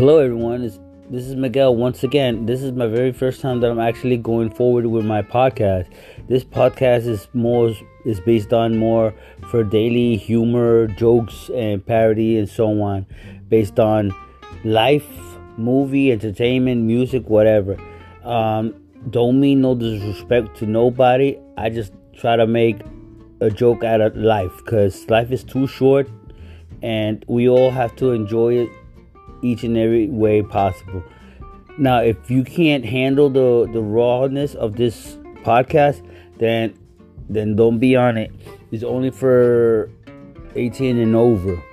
Hello everyone, this is Miguel once again. This is my very first time that I'm actually going forward with my podcast. This podcast is based on more for daily humor, jokes, and parody and so on. Based on life, movie, entertainment, music, whatever. Don't mean no disrespect to nobody. I just try to make a joke out of life because life is too short and we all have to enjoy it each and every way possible. Now, if you can't handle the rawness of this podcast, then don't be on it. It's only for 18 and over.